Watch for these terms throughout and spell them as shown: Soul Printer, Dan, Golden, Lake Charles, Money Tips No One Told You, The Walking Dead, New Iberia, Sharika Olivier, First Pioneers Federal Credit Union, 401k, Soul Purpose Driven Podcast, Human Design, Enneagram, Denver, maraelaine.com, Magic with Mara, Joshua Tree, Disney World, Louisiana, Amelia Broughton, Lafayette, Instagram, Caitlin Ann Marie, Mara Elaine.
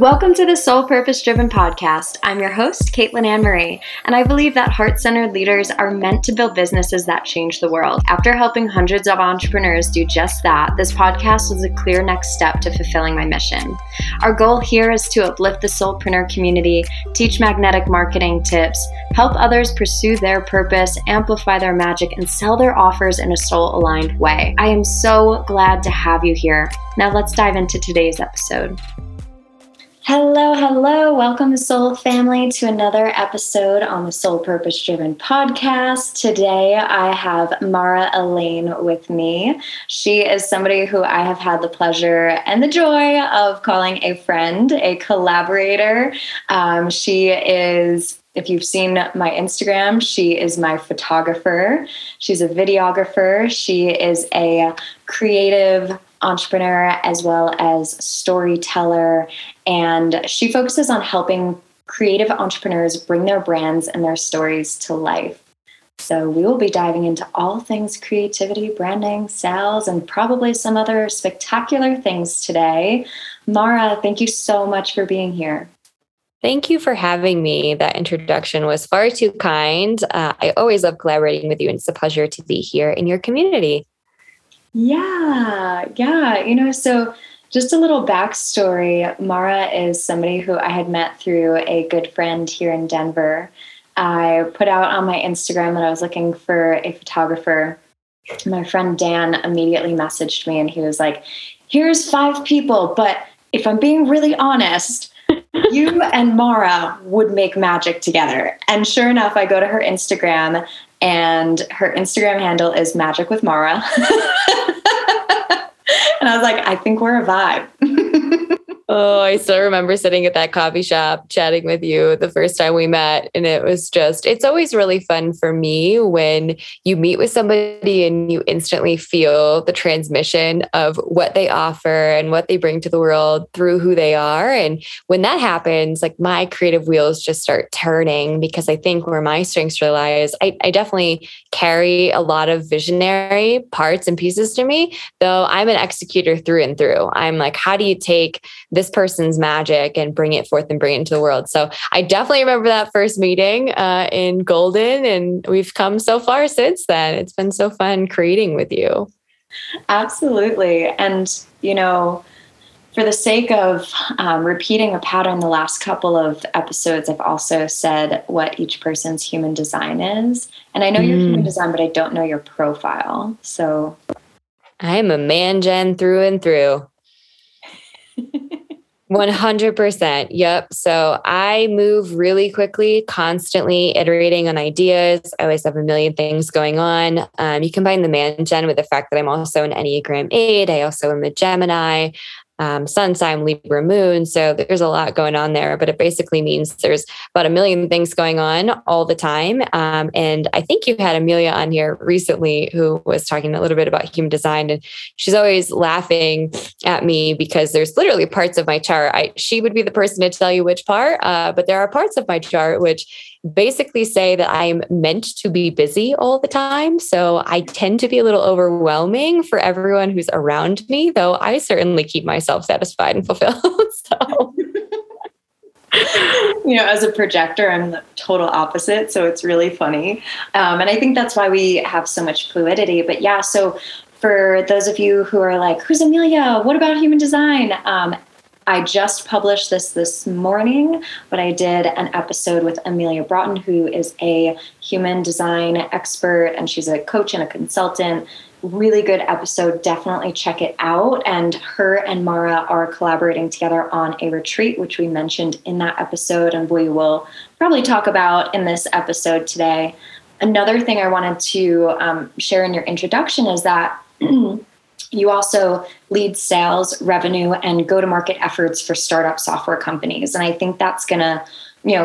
Welcome to the Soul Purpose Driven Podcast. I'm your host, Caitlin Ann Marie, and I believe that heart-centered leaders are meant to build businesses that change the world. After helping hundreds of entrepreneurs do just that, this podcast was a clear next step to fulfilling my mission. Our goal here is to uplift the Soul Printer community, teach magnetic marketing tips, help others pursue their purpose, amplify their magic, and sell their offers in a soul-aligned way. I am so glad to have you here. Now let's dive into today's episode. Hello. Welcome, Soul Family, to another episode on the Soul Purpose Driven Podcast. Today, I have Mara Elaine with me. She is somebody who I have had the pleasure and the joy of calling a friend, a collaborator. She is, if you've seen my Instagram, she is my photographer. She's a videographer. She is a creative entrepreneur as well as storyteller, and she focuses on helping creative entrepreneurs bring their brands and their stories to life. So we will be diving into all things creativity, branding, sales, and probably some other spectacular things today. Mara, thank you so much for being here. Thank you for having me. That introduction was far too kind. I always love collaborating with you, and it's a pleasure to be here in your community. Yeah. So just a little backstory. Mara is somebody who I had met through a good friend here in Denver. I put out on my Instagram that I was looking for a photographer. My friend Dan immediately messaged me and he was like, here's 5 people, but if I'm being really honest, you and Mara would make magic together. And sure enough, I go to her Instagram and her Instagram handle is Magic with Mara. And I was like, I think we're a vibe. Oh, I still remember sitting at that coffee shop chatting with you the first time we met. And it was just, it's always really fun for me when you meet with somebody and you instantly feel the transmission of what they offer and what they bring to the world through who they are. And when that happens, like my creative wheels just start turning, because I think where my strengths lie is I definitely carry a lot of visionary parts and pieces to me, though I'm an executor through and through. I'm like, how do you take this person's magic and bring it forth and bring it into the world? So I definitely remember that first meeting in Golden, and we've come so far since then. It's been so fun creating with you. Absolutely. And, for the sake of repeating a pattern, the last couple of episodes, I've also said what each person's human design is. And I know your human design, but I don't know your profile. So I am a man gen through and through. 100%. Yep. So I move really quickly, constantly iterating on ideas. I always have a million things going on. You combine the man gen with the fact that I'm also an Enneagram 8. I also am a Gemini, sun sign, Libra moon. So there's a lot going on there, but it basically means there's about a million things going on all the time. And I think you had Amelia on here recently who was talking a little bit about human design, and she's always laughing at me because there's literally parts of my chart. She would be the person to tell you which part, but there are parts of my chart which basically say that I'm meant to be busy all the time. So I tend to be a little overwhelming for everyone who's around me, though I certainly keep myself satisfied and fulfilled. So, as a projector, I'm the total opposite. So it's really funny. And I think that's why we have so much fluidity. But yeah, so for those of you who are like, who's Amelia? What about human design? I just published this morning, but I did an episode with Amelia Broughton, who is a human design expert, and she's a coach and a consultant. Really good episode. Definitely check it out. And her and Mara are collaborating together on a retreat, which we mentioned in that episode, and we will probably talk about in this episode today. Another thing I wanted to share in your introduction is that you also lead sales, revenue, and go-to-market efforts for startup software companies. And I think that's going to,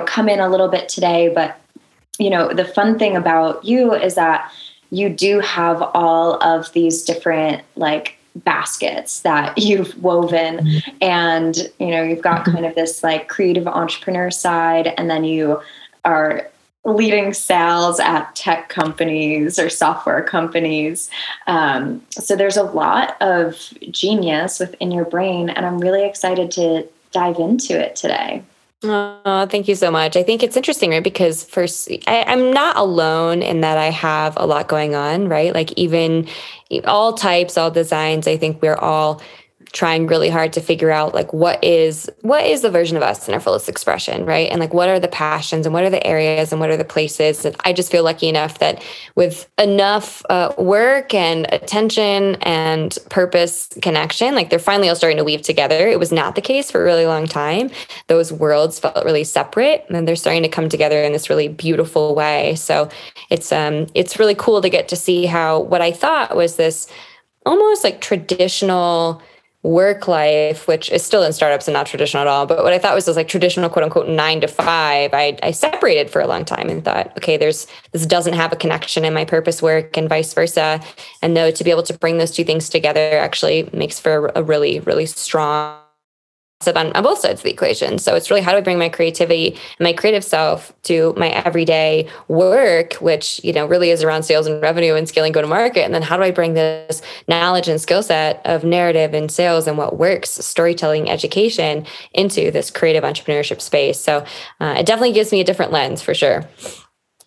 come in a little bit today. But, the fun thing about you is that you do have all of these different baskets that you've woven. And, you've got kind of this creative entrepreneur side, and then you are leading sales at tech companies or software companies. So there's a lot of genius within your brain, and I'm really excited to dive into it today. Oh, thank you so much. I think it's interesting, right? Because first, I'm not alone in that I have a lot going on, right? Like even all types, all designs, I think we're all trying really hard to figure out like what is the version of us in our fullest expression, right? And like what are the passions and what are the areas and what are the places? And I just feel lucky enough that with enough work and attention and purpose connection, like they're finally all starting to weave together. It was not the case for a really long time. Those worlds felt really separate, and they're starting to come together in this really beautiful way. So it's really cool to get to see how what I thought was this almost like traditional work life, which is still in startups and not traditional at all. But what I thought was this like traditional, quote unquote, 9 to 5, I separated for a long time and thought, okay, this doesn't have a connection in my purpose work and vice versa. And though to be able to bring those two things together actually makes for a really, really strong on both sides of the equation. So it's really, how do I bring my creativity and my creative self to my everyday work, which, you know, really is around sales and revenue and scaling go to market. And then how do I bring this knowledge and skill set of narrative and sales and what works, storytelling, education, into this creative entrepreneurship space? So it definitely gives me a different lens for sure.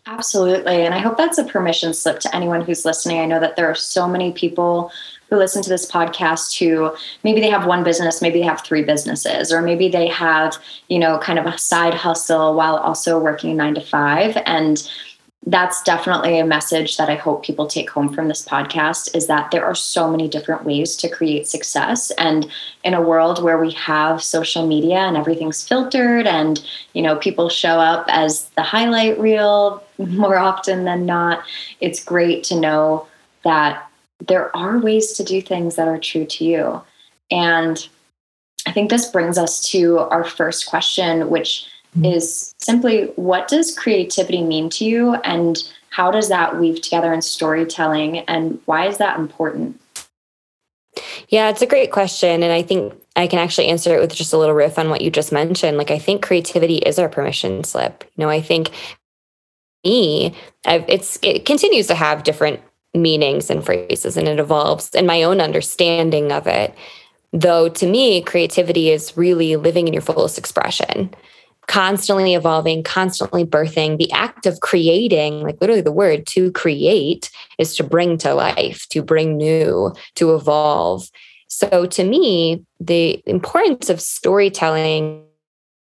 Absolutely. And I hope that's a permission slip to anyone who's listening. I know that there are so many people who listen to this podcast who maybe they have one business, maybe they have 3 businesses, or maybe they have, you know, kind of a side hustle while also working 9 to 5. And that's definitely a message that I hope people take home from this podcast, is that there are so many different ways to create success. And in a world where we have social media and everything's filtered and, you know, people show up as the highlight reel more often than not, it's great to know that there are ways to do things that are true to you. And I think this brings us to our first question, which is simply, what does creativity mean to you? And how does that weave together in storytelling? And why is that important? Yeah, it's a great question. And I think I can actually answer it with just a little riff on what you just mentioned. Like, I think creativity is our permission slip. You know, I think it continues to have different meanings and phrases, and it evolves in my own understanding of it. Though to me, creativity is really living in your fullest expression, constantly evolving, constantly birthing. The act of creating, like literally the word to create, is to bring to life, to bring new, to evolve. So to me, the importance of storytelling,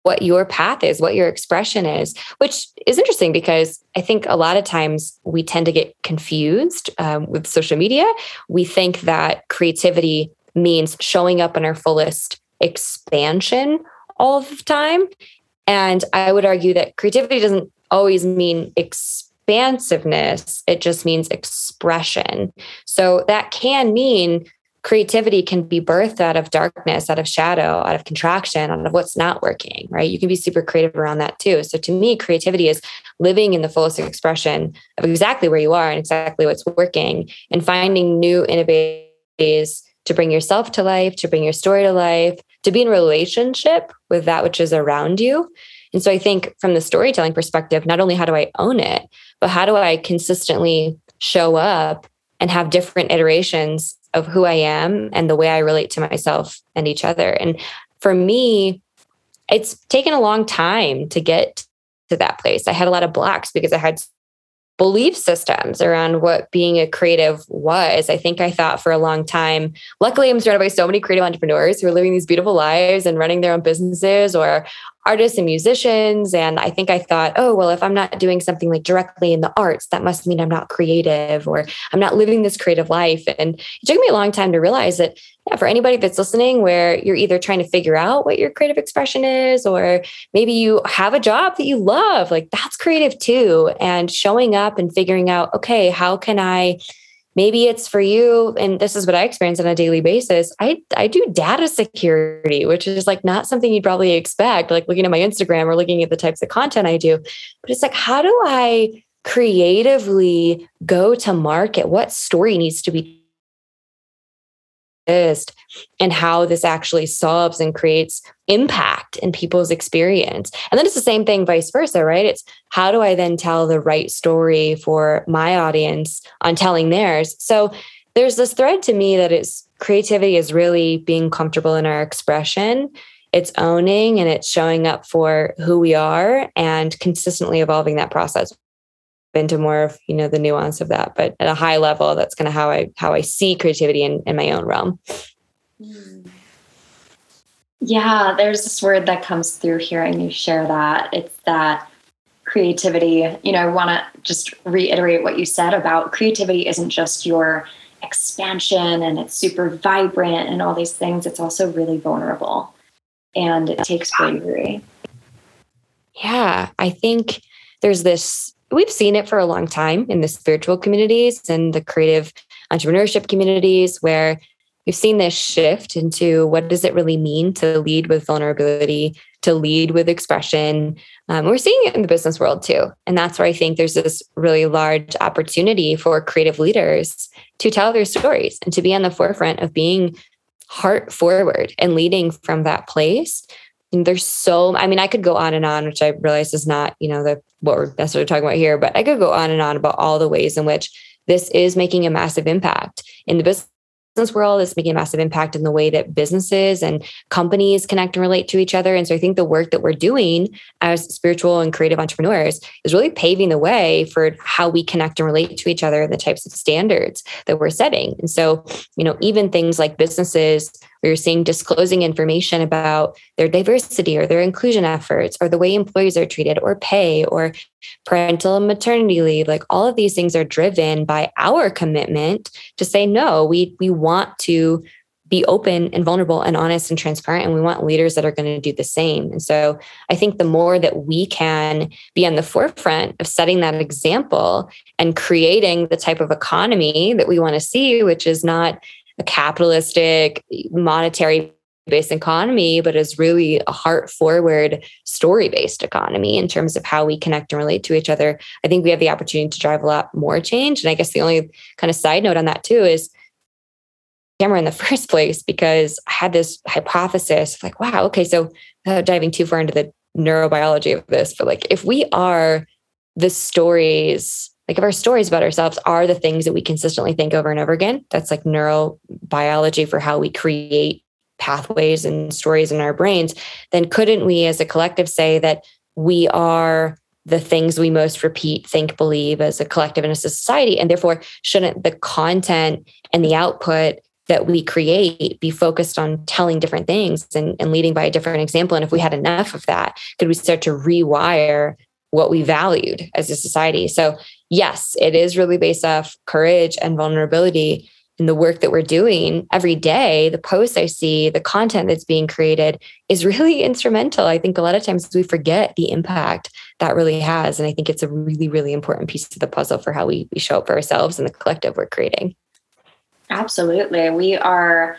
what your path is, what your expression is, which is interesting because I think a lot of times we tend to get confused with social media. We think that creativity means showing up in our fullest expansion all the time. And I would argue that creativity doesn't always mean expansiveness. It just means expression. So that can mean creativity can be birthed out of darkness, out of shadow, out of contraction, out of what's not working, right? You can be super creative around that too. So to me, creativity is living in the fullest expression of exactly where you are and exactly what's working, and finding new innovative ways to bring yourself to life, to bring your story to life, to be in relationship with that which is around you. And so I think from the storytelling perspective, not only how do I own it, but how do I consistently show up and have different iterations of who I am and the way I relate to myself and each other. And for me, it's taken a long time to get to that place. I had a lot of blocks because I had belief systems around what being a creative was. I think I thought for a long time, luckily I'm surrounded by so many creative entrepreneurs who are living these beautiful lives and running their own businesses, or artists and musicians. And I think I thought, oh, well, if I'm not doing something like directly in the arts, that must mean I'm not creative, or I'm not living this creative life. And it took me a long time to realize that, yeah, for anybody that's listening, where you're either trying to figure out what your creative expression is, or maybe you have a job that you love, like that's creative too. And showing up and figuring out, okay, how can I, maybe it's for you, and this is what I experience on a daily basis. I do data security, which is like not something you'd probably expect, like looking at my Instagram or looking at the types of content I do. But it's like, how do I creatively go to market? What story needs to be exist, and how this actually solves and creates impact in people's experience? And then it's the same thing vice versa, right? It's how do I then tell the right story for my audience on telling theirs? So there's this thread to me that is creativity is really being comfortable in our expression it's owning and it's showing up for who we are and consistently evolving that process into more of, you know, the nuance of that. But at a high level, that's kind of how I see creativity in my own realm. Yeah, there's this word that comes through hearing you share that. It's that creativity. You know, I want to just reiterate what you said about creativity isn't just your expansion and it's super vibrant and all these things. It's also really vulnerable and it takes bravery. Yeah, I think there's this, we've seen it for a long time in the spiritual communities and the creative entrepreneurship communities where we've seen this shift into what does it really mean to lead with vulnerability, to lead with expression. We're seeing it in the business world too. And that's where I think there's this really large opportunity for creative leaders to tell their stories and to be on the forefront of being heart forward and leading from that place. And there's so, I mean, I could go on and on, which I realize is not, you know, what we're necessarily talking about here, but I could go on and on about all the ways in which this is making a massive impact in the business world. It's making a massive impact in the way that businesses and companies connect and relate to each other. And so I think the work that we're doing as spiritual and creative entrepreneurs is really paving the way for how we connect and relate to each other and the types of standards that we're setting. And so, you know, even things like businesses, we're seeing disclosing information about their diversity or their inclusion efforts or the way employees are treated or pay or parental and maternity leave. Like all of these things are driven by our commitment to say, no, we want to be open and vulnerable and honest and transparent. And we want leaders that are going to do the same. And so I think the more that we can be on the forefront of setting that example and creating the type of economy that we want to see, which is not a capitalistic monetary based economy, but is really a heart forward story based economy in terms of how we connect and relate to each other. I think we have the opportunity to drive a lot more change. And I guess the only kind of side note on that too is camera in the first place, because I had this hypothesis like, wow, okay. So without diving too far into the neurobiology of this, but like, if we are the stories, like if our stories about ourselves are the things that we consistently think over and over again, that's like neurobiology for how we create pathways and stories in our brains, then couldn't we as a collective say that we are the things we most repeat, think, believe as a collective and as a society? And therefore, shouldn't the content and the output that we create be focused on telling different things and leading by a different example? And if we had enough of that, could we start to rewire what we valued as a society? So yes, it is really based off courage and vulnerability in the work that we're doing every day. The posts I see, the content that's being created is really instrumental. I think a lot of times we forget the impact that really has. And I think it's a really, really important piece of the puzzle for how we show up for ourselves and the collective we're creating. Absolutely. We are,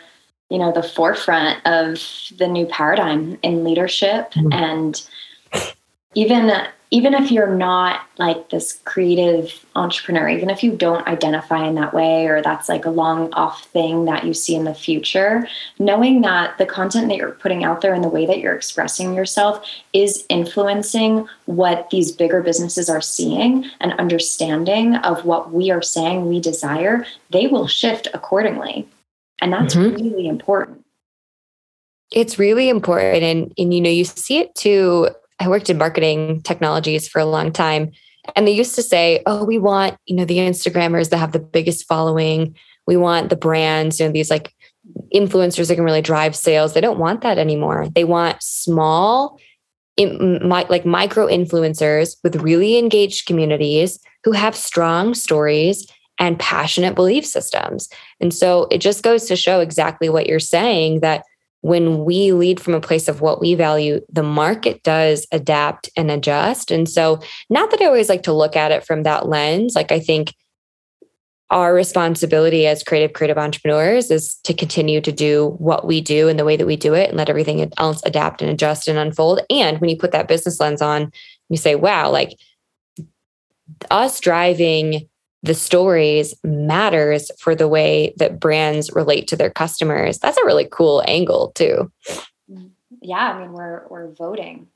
you know, the forefront of the new paradigm in leadership. Mm-hmm. And even if you're not like this creative entrepreneur, even if you don't identify in that way, or that's like a long off thing that you see in the future, knowing that the content that you're putting out there and the way that you're expressing yourself is influencing what these bigger businesses are seeing and understanding of what we are saying we desire, they will shift accordingly. And that's really important. It's really important. And, you know, you see it too. I worked in marketing technologies for a long time, and they used to say, oh, we want, you know, the Instagrammers that have the biggest following. We want the brands, you know, these like influencers that can really drive sales. They don't want that anymore. They want small, like micro influencers with really engaged communities who have strong stories and passionate belief systems. And so it just goes to show exactly what you're saying, that when we lead from a place of what we value, the market does adapt and adjust. And so not that I always like to look at it from that lens. Like I think our responsibility as creative entrepreneurs is to continue to do what we do and the way that we do it and let everything else adapt and adjust and unfold. And when you put that business lens on, you say, wow, like us driving the stories matters for the way that brands relate to their customers. That's a really cool angle too. Yeah. I mean, we're voting.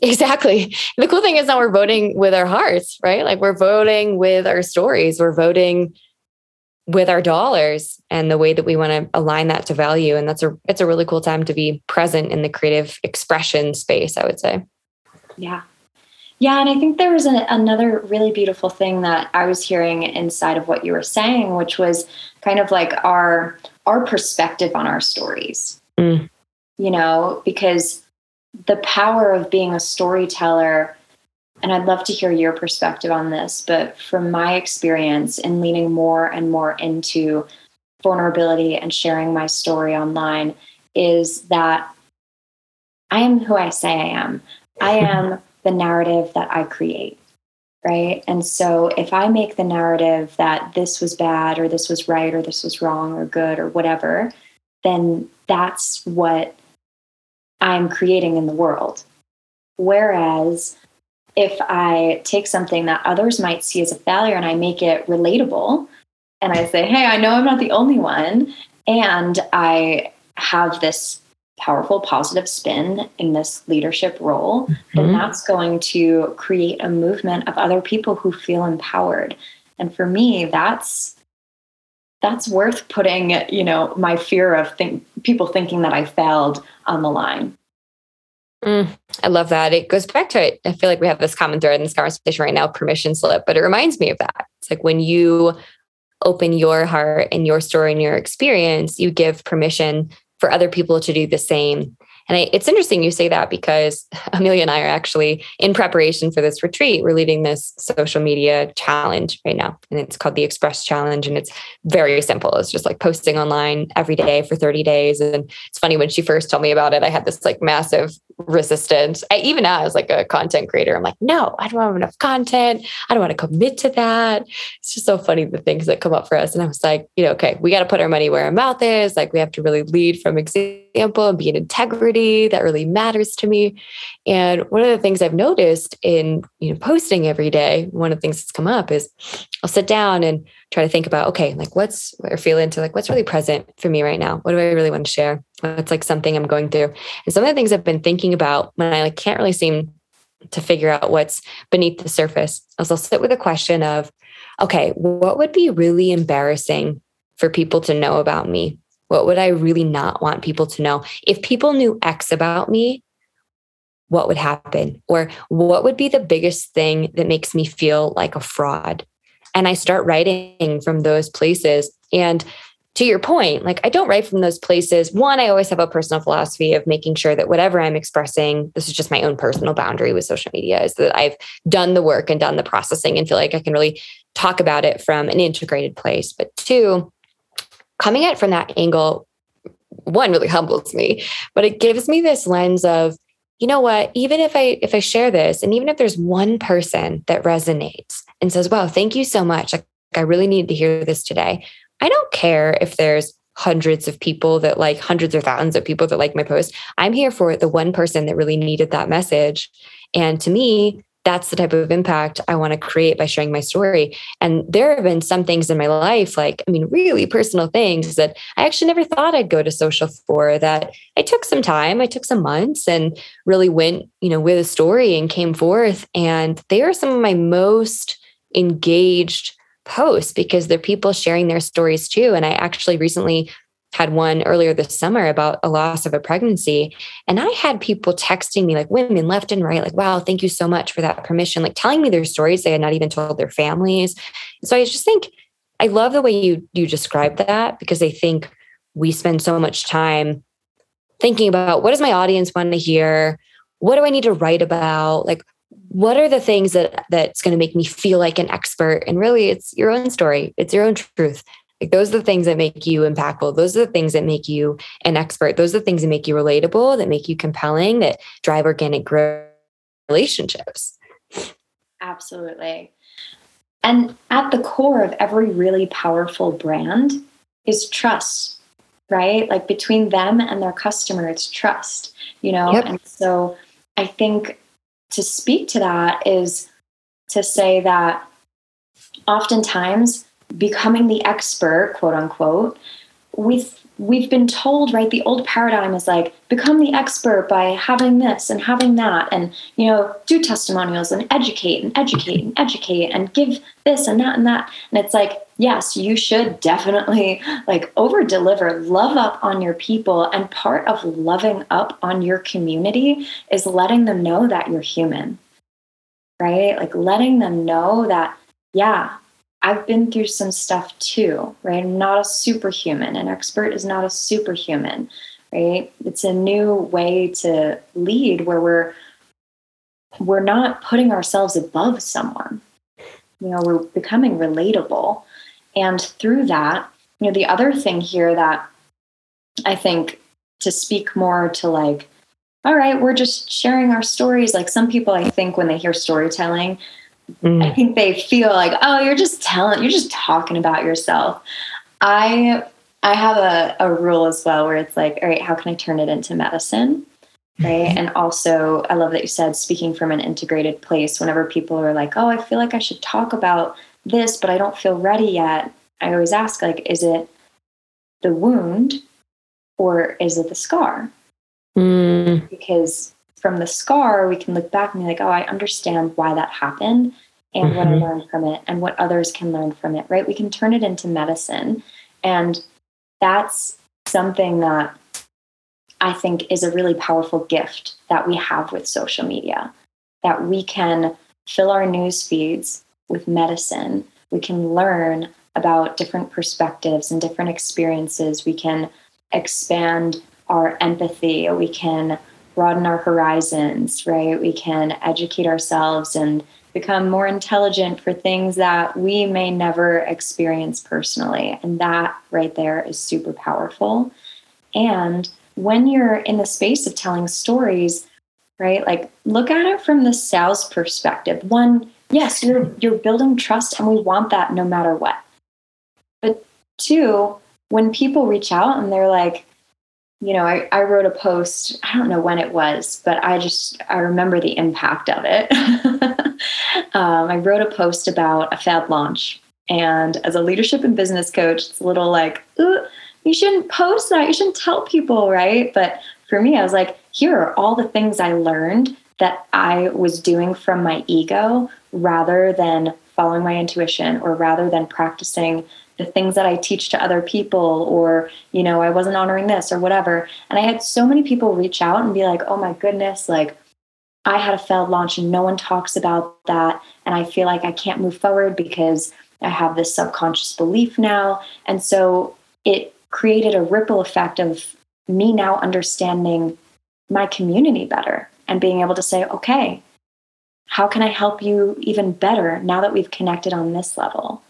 Exactly. The cool thing is now we're voting with our hearts, right? Like we're voting with our stories. We're voting with our dollars and the way that we want to align that to value. And it's a really cool time to be present in the creative expression space, I would say. Yeah. Yeah. And I think there was another really beautiful thing that I was hearing inside of what you were saying, which was kind of like our perspective on our stories, you know, because the power of being a storyteller, and I'd love to hear your perspective on this, but from my experience in leaning more and more into vulnerability and sharing my story online is that I am who I say I am. I am the narrative that I create, right? And so if I make the narrative that this was bad or this was right or this was wrong or good or whatever, then that's what I'm creating in the world. Whereas if I take something that others might see as a failure and I make it relatable and I say, hey, I know I'm not the only one, and I have this powerful positive spin in this leadership role, then that's going to create a movement of other people who feel empowered. And for me, that's worth putting, you know, my fear of people thinking that I failed on the line. I love that. It goes back to it. I feel like we have this common thread in this conversation right now, permission slip, but it reminds me of that. It's like when you open your heart and your story and your experience, you give permission for other people to do the same. And it's interesting you say that, because Amelia and I are actually in preparation for this retreat. We're leading this social media challenge right now, and it's called the Express Challenge. And it's very simple. It's just like posting online every day for 30 days. And it's funny, when she first told me about it, I had this like massive resistance. Even now, as like a content creator, I'm like, no, I don't have enough content. I don't want to commit to that. It's just so funny, the things that come up for us. And I was like, you know, okay, we got to put our money where our mouth is. Like, we have to really lead from example and be in integrity. That really matters to me. And one of the things I've noticed in, you know, posting every day, one of the things that's come up is I'll sit down and try to think about, okay, like what's really present for me right now? What do I really want to share? What's like something I'm going through? And some of the things I've been thinking about when I like can't really seem to figure out what's beneath the surface, I'll sit with a question of, okay, what would be really embarrassing for people to know about me? What would I really not want people to know? If people knew X about me, what would happen? Or what would be the biggest thing that makes me feel like a fraud? And I start writing from those places. And to your point, like, I don't write from those places. One, I always have a personal philosophy of making sure that whatever I'm expressing, this is just my own personal boundary with social media, is that I've done the work and done the processing and feel like I can really talk about it from an integrated place. But two, coming at it from that angle, one, really humbles me, but it gives me this lens of, you know what, even if I share this, and even if there's one person that resonates and says, wow, thank you so much, like, I really needed to hear this today. I don't care if there's hundreds of people that like, hundreds or thousands of people that like my post. I'm here for the one person that really needed that message. And to me, that's the type of impact I want to create by sharing my story. And there have been some things in my life, like, I mean, really personal things that I actually never thought I'd go to social for, that I took some time, I took some months and really went, you know, with a story and came forth. And they are some of my most engaged posts, because they're people sharing their stories too. And I actually recently had one earlier this summer about a loss of a pregnancy. And I had people texting me, like women left and right, like, wow, thank you so much for that permission, like telling me their stories they had not even told their families. So I just think, I love the way you describe that, because I think we spend so much time thinking about, what does my audience want to hear? What do I need to write about? Like, what are the things that's going to make me feel like an expert? And really, it's your own story. It's your own truth. Like, those are the things that make you impactful. Those are the things that make you an expert. Those are the things that make you relatable, that make you compelling, that drive organic growth relationships. Absolutely. And at the core of every really powerful brand is trust, right? Like, between them and their customer, it's trust, you know? Yep. And so I think to speak to that is to say that oftentimes becoming the expert, quote unquote, we we've been told, right, the old paradigm is like, become the expert by having this and having that and, you know, do testimonials and educate and educate and educate and give this and that and that. And it's like, yes, you should definitely like over deliver, love up on your people. And part of loving up on your community is letting them know that you're human, right? Like letting them know that, yeah, I've been through some stuff too, right? I'm not a superhuman. An expert is not a superhuman, right? It's a new way to lead where we're not putting ourselves above someone. You know, we're becoming relatable. And through that, you know, the other thing here that I think to speak more to like, all right, we're just sharing our stories. Like some people, I think when they hear storytelling, I think they feel like, oh, you're just talking about yourself. I have a rule as well where it's like, all right, how can I turn it into medicine? Right. And also I love that you said speaking from an integrated place. Whenever people are like, oh, I feel like I should talk about this, but I don't feel ready yet. I always ask, like, is it the wound or is it the scar? Because from the scar, we can look back and be like, oh, I understand why that happened and what I learned from it and what others can learn from it, right? We can turn it into medicine. And that's something that I think is a really powerful gift that we have with social media, that we can fill our news feeds with medicine. We can learn about different perspectives and different experiences. We can expand our empathy. We can broaden our horizons, right? We can educate ourselves and become more intelligent for things that we may never experience personally. And that right there is super powerful. And when you're in the space of telling stories, right, like look at it from the sales perspective. One, yes, you're building trust and we want that no matter what. But two, when people reach out and they're like, you know, I wrote a post, I don't know when it was, but I remember the impact of it. I wrote a post about a failed launch. And as a leadership and business coach, it's a little like, ooh, you shouldn't post that. You shouldn't tell people, right? But for me, I was like, here are all the things I learned that I was doing from my ego rather than following my intuition or rather than practicing the things that I teach to other people, or, you know, I wasn't honoring this or whatever. And I had so many people reach out and be like, oh my goodness, like I had a failed launch and no one talks about that. And I feel like I can't move forward because I have this subconscious belief now. And so it created a ripple effect of me now understanding my community better and being able to say, okay, how can I help you even better now that we've connected on this level?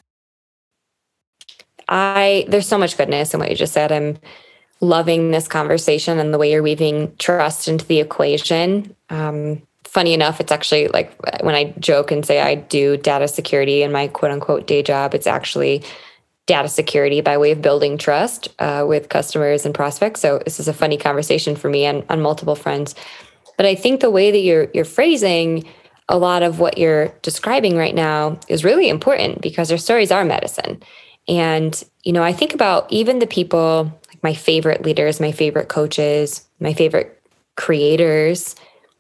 There's so much goodness in what you just said. I'm loving this conversation and the way you're weaving trust into the equation. Funny enough, it's actually like when I joke and say I do data security in my quote unquote day job, it's actually data security by way of building trust with customers and prospects. So this is a funny conversation for me and on multiple fronts. But I think the way that you're phrasing a lot of what you're describing right now is really important because our stories are medicine. And, you know, I think about even the people, like my favorite leaders, my favorite coaches, my favorite creators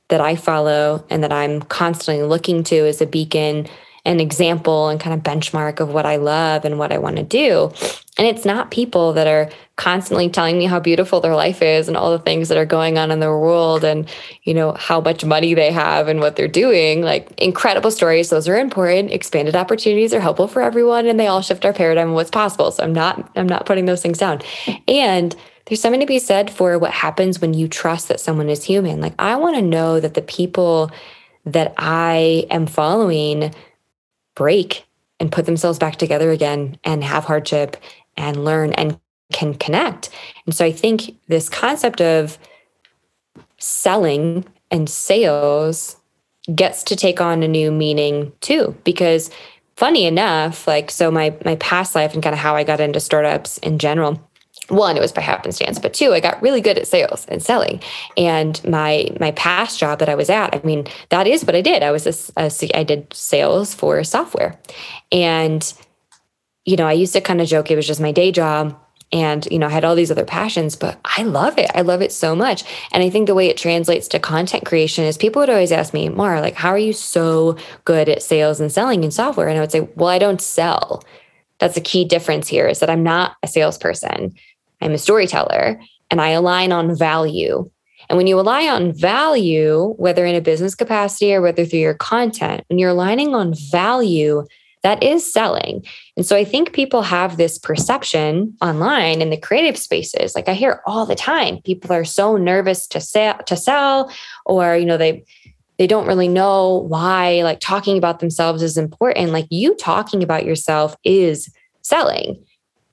that I follow and that I'm constantly looking to as a beacon, an example and kind of benchmark of what I love and what I want to do. And it's not people that are constantly telling me how beautiful their life is and all the things that are going on in their world and, you know, how much money they have and what they're doing. Like incredible stories, those are important. Expanded opportunities are helpful for everyone and they all shift our paradigm of what's possible. So I'm not putting those things down. And there's something to be said for what happens when you trust that someone is human. Like I want to know that the people that I am following break and put themselves back together again and have hardship and learn and can connect. And so I think this concept of selling and sales gets to take on a new meaning too, because funny enough, like, so my past life and kind of how I got into startups in general, one, it was by happenstance, but two, I got really good at sales and selling. And my past job that I was at, I mean, that is what I did. I did sales for software. And, you know, I used to kind of joke it was just my day job. And, you know, I had all these other passions, but I love it. I love it so much. And I think the way it translates to content creation is people would always ask me, Mara, like, how are you so good at sales and selling and software? And I would say, well, I don't sell. That's the key difference here is that I'm not a salesperson. I'm a storyteller and I align on value. And when you align on value, whether in a business capacity or whether through your content, when you're aligning on value, that is selling. And so I think people have this perception online in the creative spaces. Like I hear all the time, people are so nervous to sell, or, you know, they don't really know why, like talking about themselves is important. Like you talking about yourself is selling.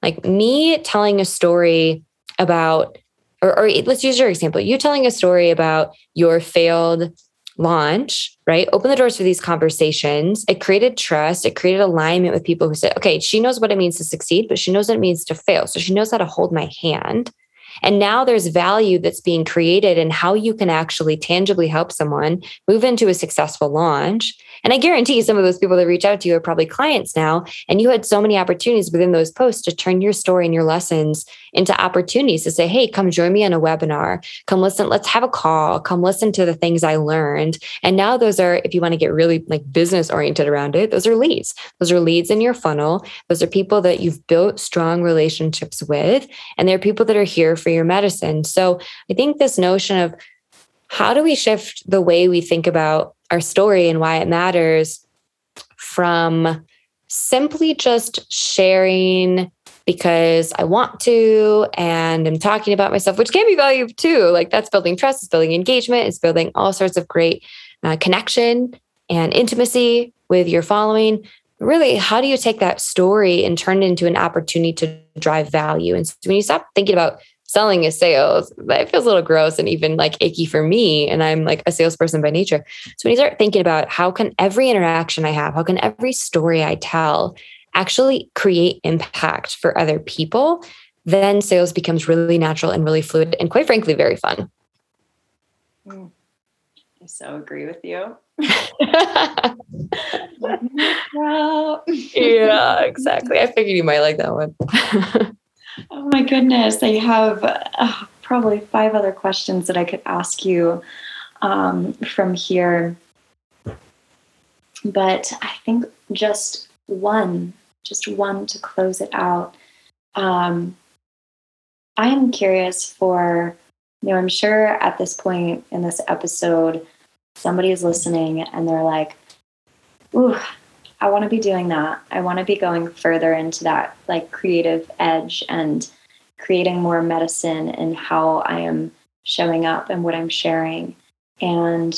Like me telling a story about, or let's use your example, you telling a story about your failed launch, right? Open the doors for these conversations. It created trust. It created alignment with people who said, okay, she knows what it means to succeed, but she knows what it means to fail. So she knows how to hold my hand. And now there's value that's being created in how you can actually tangibly help someone move into a successful launch. And I guarantee some of those people that reach out to you are probably clients now. And you had so many opportunities within those posts to turn your story and your lessons into opportunities to say, hey, come join me on a webinar. Come listen. Let's have a call. Come listen to the things I learned. And now those are, if you want to get really like business oriented around it, those are leads. Those are leads in your funnel. Those are people that you've built strong relationships with. And they're people that are here for your medicine. So I think this notion of how do we shift the way we think about our story and why it matters from simply just sharing because I want to and I'm talking about myself, which can be valuable too. Like that's building trust, it's building engagement, it's building all sorts of great connection and intimacy with your following. Really, how do you take that story and turn it into an opportunity to drive value? And so when you stop thinking about selling is sales, it feels a little gross and even like icky for me. And I'm like a salesperson by nature. So when you start thinking about how can every interaction I have, how can every story I tell actually create impact for other people, then sales becomes really natural and really fluid and quite frankly, very fun. I so agree with you. Yeah, exactly. I figured you might like that one. Oh my goodness. I have probably 5 other questions that I could ask you from here. But I think just one to close it out. I am curious for, you know, I'm sure at this point in this episode, somebody is listening and they're like, ooh, I want to be doing that. I want to be going further into that like creative edge and creating more medicine in how I am showing up and what I'm sharing. And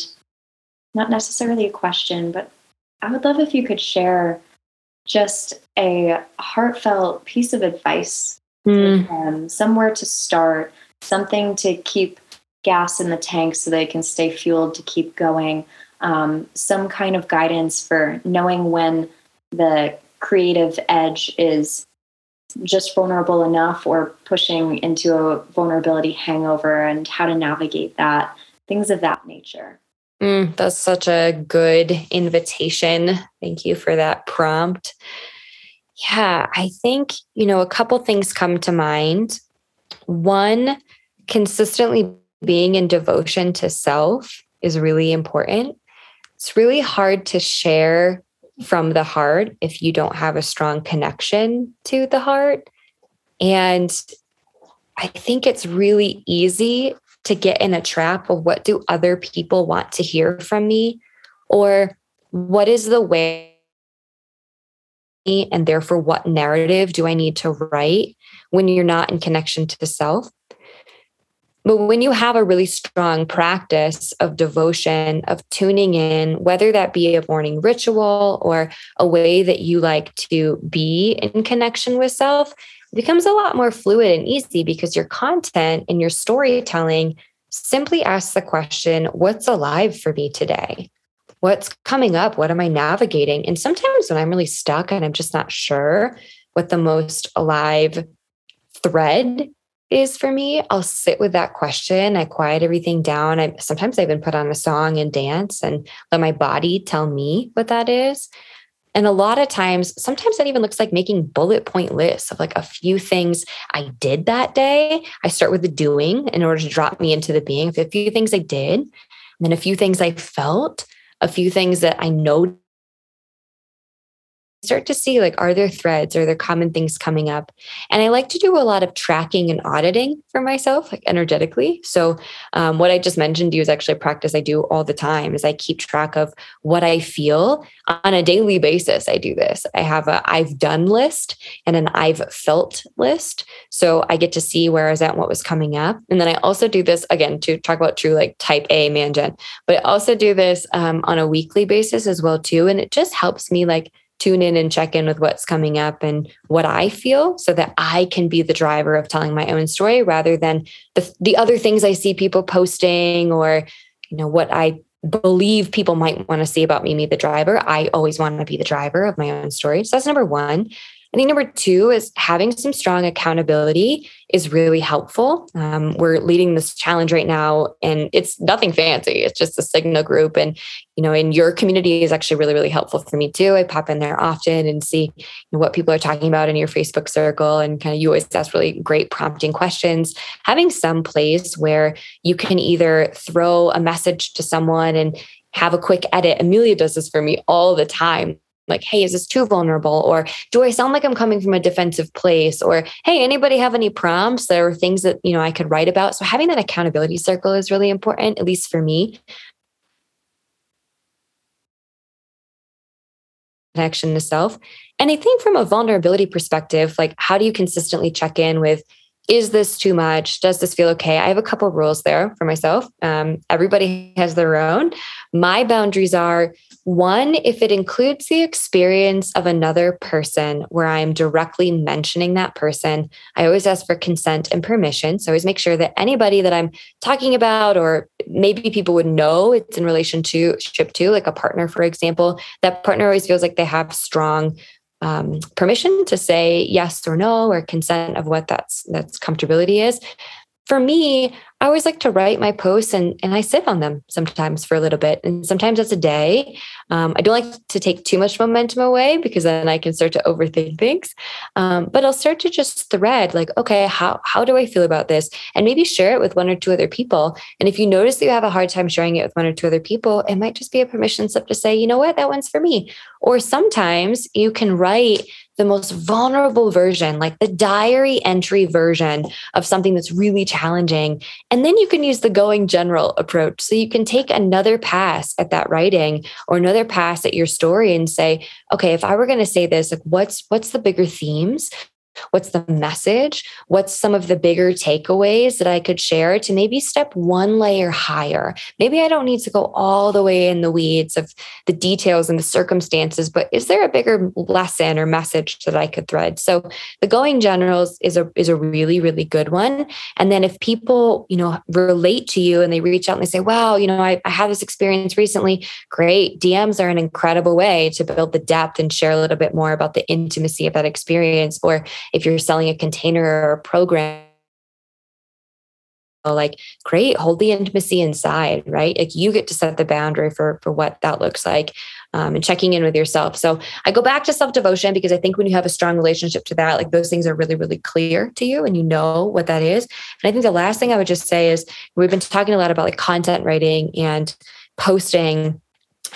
not necessarily a question, but I would love if you could share just a heartfelt piece of advice with them, somewhere to start, something to keep gas in the tank so they can stay fueled to keep going. Some kind of guidance for knowing when the creative edge is just vulnerable enough or pushing into a vulnerability hangover and how to navigate that, things of that nature. That's such a good invitation. Thank you for that prompt. Yeah, I think, you know, a couple things come to mind. One, consistently being in devotion to self is really important. It's really hard to share from the heart if you don't have a strong connection to the heart. And I think it's really easy to get in a trap of what do other people want to hear from me? Or what is the way and therefore what narrative do I need to write when you're not in connection to self? But when you have a really strong practice of devotion, of tuning in, whether that be a morning ritual or a way that you like to be in connection with self, it becomes a lot more fluid and easy because your content and your storytelling simply asks the question, what's alive for me today? What's coming up? What am I navigating? And sometimes when I'm really stuck and I'm just not sure what the most alive thread is for me, I'll sit with that question. I quiet everything down. Sometimes I even put on a song and dance and let my body tell me what that is. And a lot of times, sometimes that even looks like making bullet point lists of like a few things I did that day. I start with the doing in order to drop me into the being. A few things I did, and then a few things I felt, a few things that I know. Start to see, like, are there threads? Are there common things coming up? And I like to do a lot of tracking and auditing for myself, like energetically. So what I just mentioned to you is actually a practice I do all the time is I keep track of what I feel on a daily basis. I do this. I have a I've done list and an I've felt list. So I get to see where I was at and what was coming up. And then I also do this again to talk about true, like type A man gen, but I also do this on a weekly basis as well too. And it just helps me like tune in and check in with what's coming up and what I feel so that I can be the driver of telling my own story rather than the other things I see people posting or, you know, what I believe people might want to see about me, the driver. I always want to be the driver of my own story. So that's number one. I think number two is having some strong accountability is really helpful. We're leading this challenge right now and it's nothing fancy. It's just a Signal group. And, you know, in your community is actually really, really helpful for me too. I pop in there often and see what people are talking about in your Facebook circle. And kind of you always ask really great prompting questions. Having some place where you can either throw a message to someone and have a quick edit. Amelia does this for me all the time. Like, hey, is this too vulnerable? Or do I sound like I'm coming from a defensive place? Or, hey, anybody have any prompts? There are things that, I could write about. So having that accountability circle is really important, at least for me. Connection to self. And I think from a vulnerability perspective, like how do you consistently check in with, is this too much? Does this feel okay? I have a couple of rules there for myself. Everybody has their own. My boundaries are, one, if it includes the experience of another person where I'm directly mentioning that person, I always ask for consent and permission. So I always make sure that anybody that I'm talking about, or maybe people would know it's in relationship to, like a partner, for example, that partner always feels like they have strong permission to say yes or no, or consent of what that's comfortability is. For me, I always like to write my posts and I sit on them sometimes for a little bit. And sometimes that's a day. I don't like to take too much momentum away because then I can start to overthink things. But I'll start to just thread like, okay, how do I feel about this? And maybe share it with one or two other people. And if you notice that you have a hard time sharing it with one or two other people, it might just be a permission slip to say, you know what, that one's for me. Or sometimes you can write the most vulnerable version, like the diary entry version of something that's really challenging. And then you can use the going general approach. So you can take another pass at that writing or another pass at your story and say, okay, if I were going to say this, like what's the bigger themes? What's the message? What's some of the bigger takeaways that I could share to maybe step one layer higher? Maybe I don't need to go all the way in the weeds of the details and the circumstances, but is there a bigger lesson or message that I could thread? So the going generals is a really, really good one. And then if people, relate to you and they reach out and they say, wow, I had this experience recently. Great. DMs are an incredible way to build the depth and share a little bit more about the intimacy of that experience. Or if you're selling a container or a program, like, great, hold the intimacy inside, right? Like you get to set the boundary for what that looks like and checking in with yourself. So I go back to self-devotion because I think when you have a strong relationship to that, like those things are really, really clear to you and you know what that is. And I think the last thing I would just say is we've been talking a lot about like content writing and posting.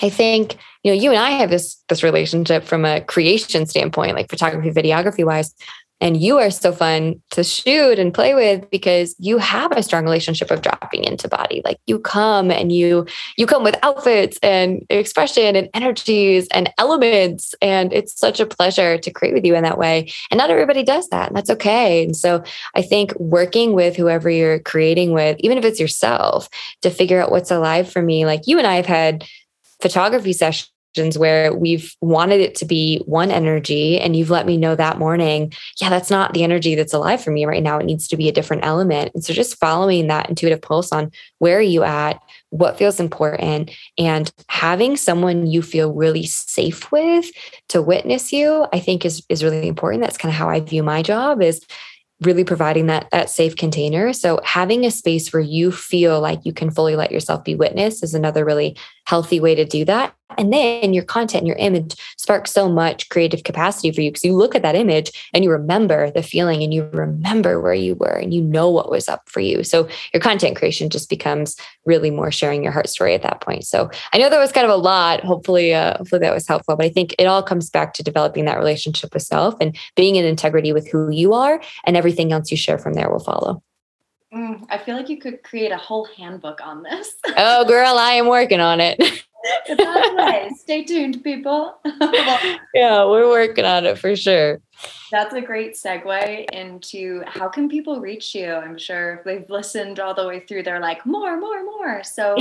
I think, you and I have this relationship from a creation standpoint, like photography, videography wise, and you are so fun to shoot and play with because you have a strong relationship of dropping into body. Like you come and you come with outfits and expression and energies and elements. And it's such a pleasure to create with you in that way. And not everybody does that. And that's okay. And so I think working with whoever you're creating with, even if it's yourself, to figure out what's alive for me, like you and I have had photography sessions where we've wanted it to be one energy and you've let me know that morning, yeah, that's not the energy that's alive for me right now. It needs to be a different element. And so just following that intuitive pulse on where are you at, what feels important, and having someone you feel really safe with to witness you, I think is really important. That's kind of how I view my job is really providing that safe container. So having a space where you feel like you can fully let yourself be witnessed is another really healthy way to do that. And then your content and your image sparks so much creative capacity for you, because you look at that image and you remember the feeling and you remember where you were and you know what was up for you. So your content creation just becomes really more sharing your heart story at that point. So I know that was kind of a lot. Hopefully that was helpful, but I think it all comes back to developing that relationship with self and being in integrity with who you are, and everything else you share from there will follow. I feel like you could create a whole handbook on this. Oh, girl, I am working on it. It's on the way. Stay tuned, people. Yeah, we're working on it for sure. That's a great segue into how can people reach you? I'm sure if they've listened all the way through, they're like, more. So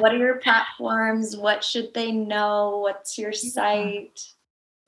what are your platforms? What should they know? What's your site?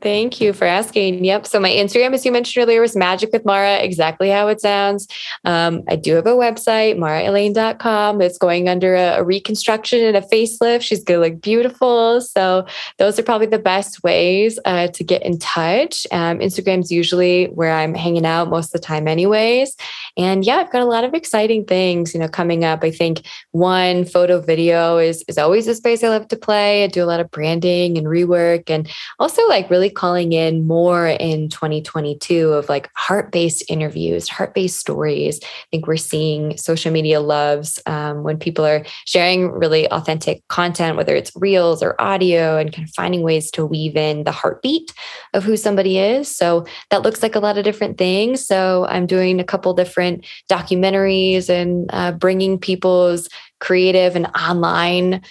Thank you for asking. Yep. So my Instagram, as you mentioned earlier, was Magic with Mara, exactly how it sounds. I do have a website, maraelaine.com. That's going under a reconstruction and a facelift. She's going to look beautiful. So those are probably the best ways to get in touch. Instagram's usually where I'm hanging out most of the time anyways. And yeah, I've got a lot of exciting things, coming up. I think one, photo video is always a space I love to play. I do a lot of branding and rework, and also like really calling in more in 2022 of like heart-based interviews, heart-based stories. I think we're seeing social media loves when people are sharing really authentic content, whether it's reels or audio, and kind of finding ways to weave in the heartbeat of who somebody is. So that looks like a lot of different things. So I'm doing a couple different documentaries and bringing people's creative and online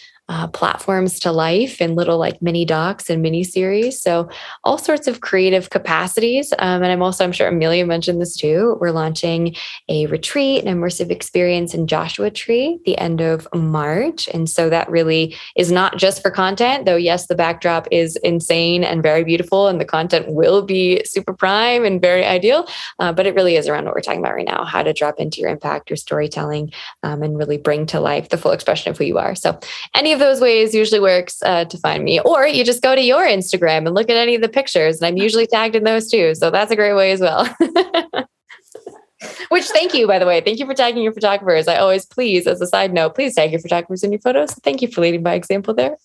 platforms to life in little like mini docs and mini series. So all sorts of creative capacities. And I'm sure Amelia mentioned this too. We're launching a retreat, an immersive experience in Joshua Tree, the end of March. And so that really is not just for content, though. Yes, the backdrop is insane and very beautiful, and the content will be super prime and very ideal. But it really is around what we're talking about right now, how to drop into your impact, your storytelling, and really bring to life the full expression of who you are. So any of those ways usually works to find me, or you just go to your Instagram and look at any of the pictures, and I'm usually tagged in those too, so that's a great way as well. Which, thank you, by the way. Thank you for tagging your photographers. I always, please, as a side note, please tag your photographers in your photos. Thank you for leading by example there.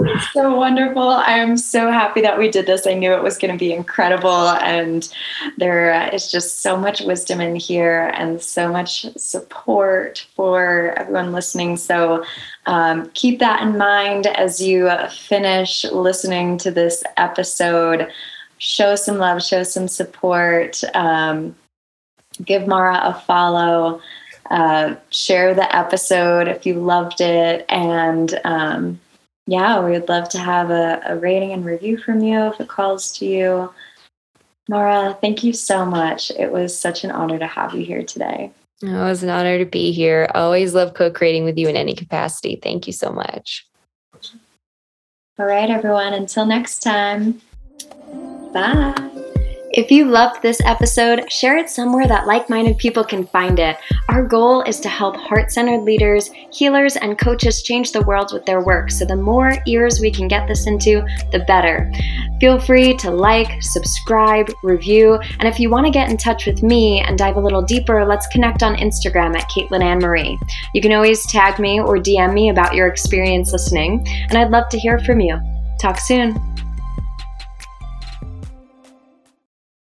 It's so wonderful. I am so happy that we did this. I knew it was going to be incredible, and there is just so much wisdom in here and so much support for everyone listening. So keep that in mind as you finish listening to this episode. Show some love, show some support. Give Mara a follow. Share the episode if you loved it, and yeah, we would love to have a rating and review from you if it calls to you. Mara, thank you so much. It was such an honor to have you here today. It was an honor to be here. I always love co-creating with you in any capacity. Thank you so much. All right, everyone. Until next time. Bye. If you loved this episode, share it somewhere that like-minded people can find it. Our goal is to help heart-centered leaders, healers, and coaches change the world with their work. So the more ears we can get this into, the better. Feel free to like, subscribe, review, and if you want to get in touch with me and dive a little deeper, let's connect on Instagram at Caitlin Ann Marie. You can always tag me or DM me about your experience listening, and I'd love to hear from you. Talk soon.